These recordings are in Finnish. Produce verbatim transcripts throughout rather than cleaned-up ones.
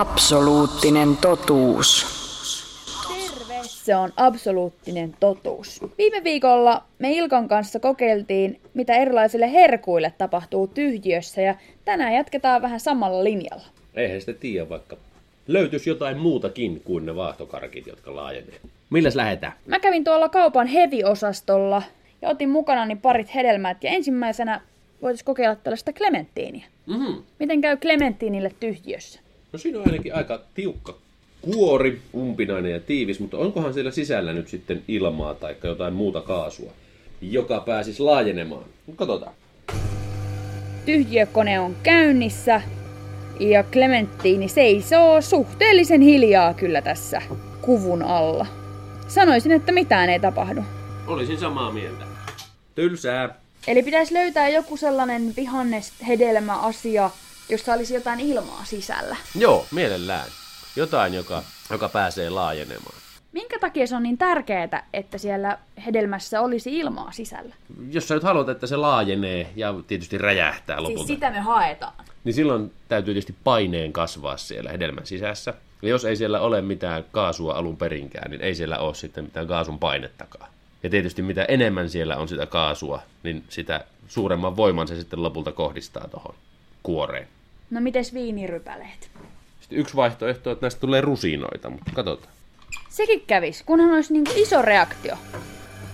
Absoluuttinen totuus. Terve! Se on absoluuttinen totuus. Viime viikolla me Ilkan kanssa kokeiltiin, mitä erilaisille herkuille tapahtuu tyhjiössä, ja tänään jatketaan vähän samalla linjalla. Eihän sitä tiedä, vaikka löytyisi jotain muutakin kuin ne vaahtokarkit, jotka laajenee. Milläs lähetään? Mä kävin tuolla kaupan heavy-osastolla ja otin mukanani parit hedelmät, ja ensimmäisenä voitais kokeilla tällaista klementtiiniä. Mm-hmm. Miten käy klementtiinille tyhjiössä? No siinä on ainakin aika tiukka kuori, umpinainen ja tiivis, mutta onkohan siellä sisällä nyt sitten ilmaa tai jotain muuta kaasua, joka pääsisi laajenemaan? Katsotaan. Tyhjiökone on käynnissä ja klementtiini seisoo suhteellisen hiljaa kyllä tässä kuvun alla. Sanoisin, että mitään ei tapahdu. Olisin samaa mieltä. Tylsää. Eli pitäisi löytää joku sellainen vihanneshedelmäasia, jossa olisi jotain ilmaa sisällä. Joo, mielellään. Jotain, joka, joka pääsee laajenemaan. Minkä takia se on niin tärkeää, että siellä hedelmässä olisi ilmaa sisällä? Jos sä nyt haluat, että se laajenee ja tietysti räjähtää lopulta. Siis sitä me haetaan. Niin silloin täytyy tietysti paineen kasvaa siellä hedelmän sisässä. Ja jos ei siellä ole mitään kaasua alun perinkään, niin ei siellä ole sitten mitään kaasun painettakaan. Ja tietysti mitä enemmän siellä on sitä kaasua, niin sitä suuremman voiman se sitten lopulta kohdistaa tuohon kuoreen. No mites viinirypäleet? Sitten yksi vaihtoehto, että näistä tulee rusinoita, mutta katsotaan. Sekin kävis, kunhan olisi niin kuin iso reaktio.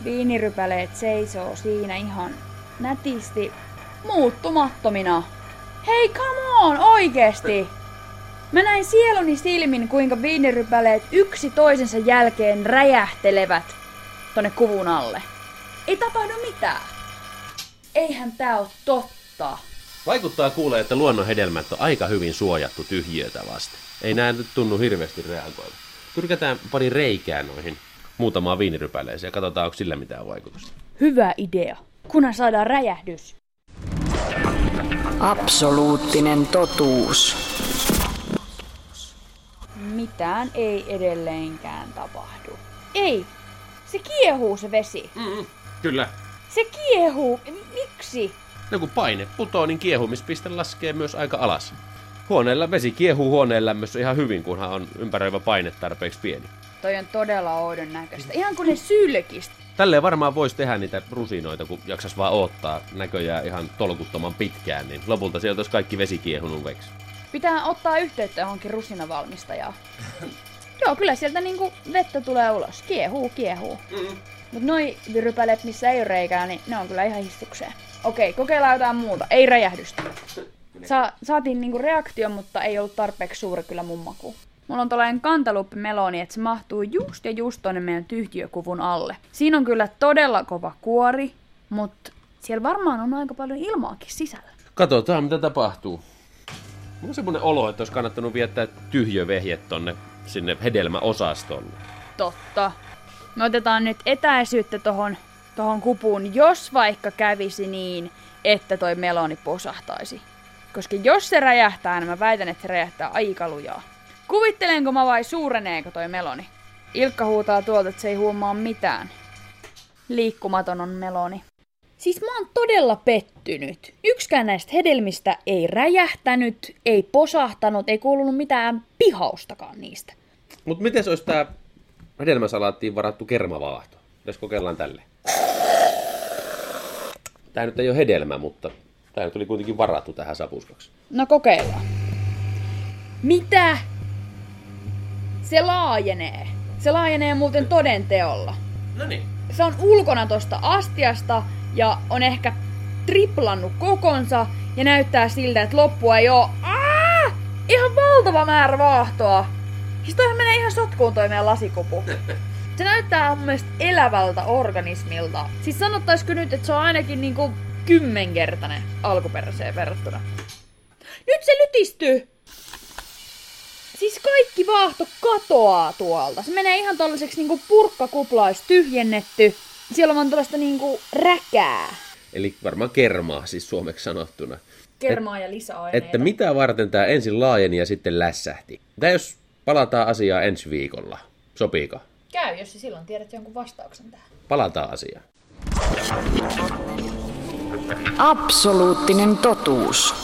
Viinirypäleet seisoo siinä ihan nätisti muuttumattomina. Hei, come on, oikeesti! Mä näin sieluni silmin, kuinka viinirypäleet yksi toisensa jälkeen räjähtelevät tonne kuvun alle. Ei tapahdu mitään. Eihän tää oo totta. Vaikuttaa kuulee, että luonnon hedelmät on aika hyvin suojattu tyhjiötä vasten. Ei näin nyt tunnu hirveästi reagoilla. Tyrkätään pari reikää noihin muutamaan viinirypäleeseen ja katsotaan, onko sillä mitään vaikutusta. Hyvä idea, kunhan saadaan räjähdys. Absoluuttinen totuus. Mitään ei edelleenkään tapahdu. Ei, se kiehuu se vesi. Mm-mm, kyllä. Se kiehuu, miksi? No kun paine putoo, niin kiehumispiste laskee myös aika alas. Huoneella vesi kiehuu huoneen lämmössä ihan hyvin, kunhan on ympäröivä paine tarpeeksi pieni. Toi on todella oudon näköistä. Ihan kun ne sylkis. Tälleen varmaan voisi tehdä niitä rusinoita, kun jaksas vaan odottaa näköjään ihan tolkuttoman pitkään, niin lopulta sieltä olisi kaikki vesi kiehunut veksi. Pitää ottaa yhteyttä johonkin rusinavalmistajaan. Joo, kyllä sieltä niinku vettä tulee ulos. Kiehuu, kiehuu. Mm-mm. Mut noi rypälet, missä ei ole reikää, niin ne on kyllä ihan hissukseen. Okei, kokeillaan jotain muuta. Ei räjähdystä. Sa- saatiin niinku reaktio, mutta ei ollut tarpeeksi suuri kyllä mun makuun. Mulla on tollainen cantaloupe-meloni, että se mahtuu just ja just tonne meidän tyhjiökuvun alle. Siinä on kyllä todella kova kuori, mutta siellä varmaan on aika paljon ilmaakin sisällä. Katsotaan, mitä tapahtuu. Mulla on semmonen olo, että olisi kannattanut viettää tyhjövehjet tonne sinne hedelmäosastolle. Totta. Me otetaan nyt etäisyyttä tohon, tohon kupuun, jos vaikka kävisi niin, että toi meloni posahtaisi. Koska jos se räjähtää, niin mä väitän, että se räjähtää aika lujaa. Kuvittelenko mä vai suureneeko toi meloni? Ilkka huutaa tuolta, että se ei huomaa mitään. Liikkumaton on meloni. Siis mä oon todella pettynyt. Yksikään näistä hedelmistä ei räjähtänyt, ei posahtanut, ei kuulunut mitään pihaustakaan niistä. Mut miten se olisi tää hedelmäsalaattiin varattu kermavaahto? Jos kokeillaan tälle. Tää nyt ei oo hedelmä, mutta tää nyt oli kuitenkin varattu tähän sapuskaksi. No kokeillaan. Mitä? Se laajenee. Se laajenee muuten todenteolla. No niin. Se on ulkona tosta astiasta ja on ehkä triplannut kokonsa ja näyttää siltä, että loppua ei oo. Aa! Ihan valtava määrä vaahtoa. Siis toihan menee ihan sotkuun toi meidän lasikupu. Se näyttää mun mielestä elävältä organismilta. Siis sanottaisiko nyt, että se on ainakin niinku kymmenkertainen alkuperäiseen verrattuna. Nyt se lytistyy! Siis kaikki vaahto katoaa tuolta. Se menee ihan tollaseksi niinku purkkakupla olisi tyhjennetty. Siellä on vaan tollaista niinku räkää. Eli varmaan kermaa siis suomeksi sanottuna. Kermaa Et, ja lisäaineita. Että mitä varten tää ensin laajeni ja sitten lässähti. Mitä jos palataan asiaan ensi viikolla? Sopiiko? Käy, jos sä silloin tiedät jonkun vastauksen tähän. Palataan asiaan. Absoluuttinen totuus.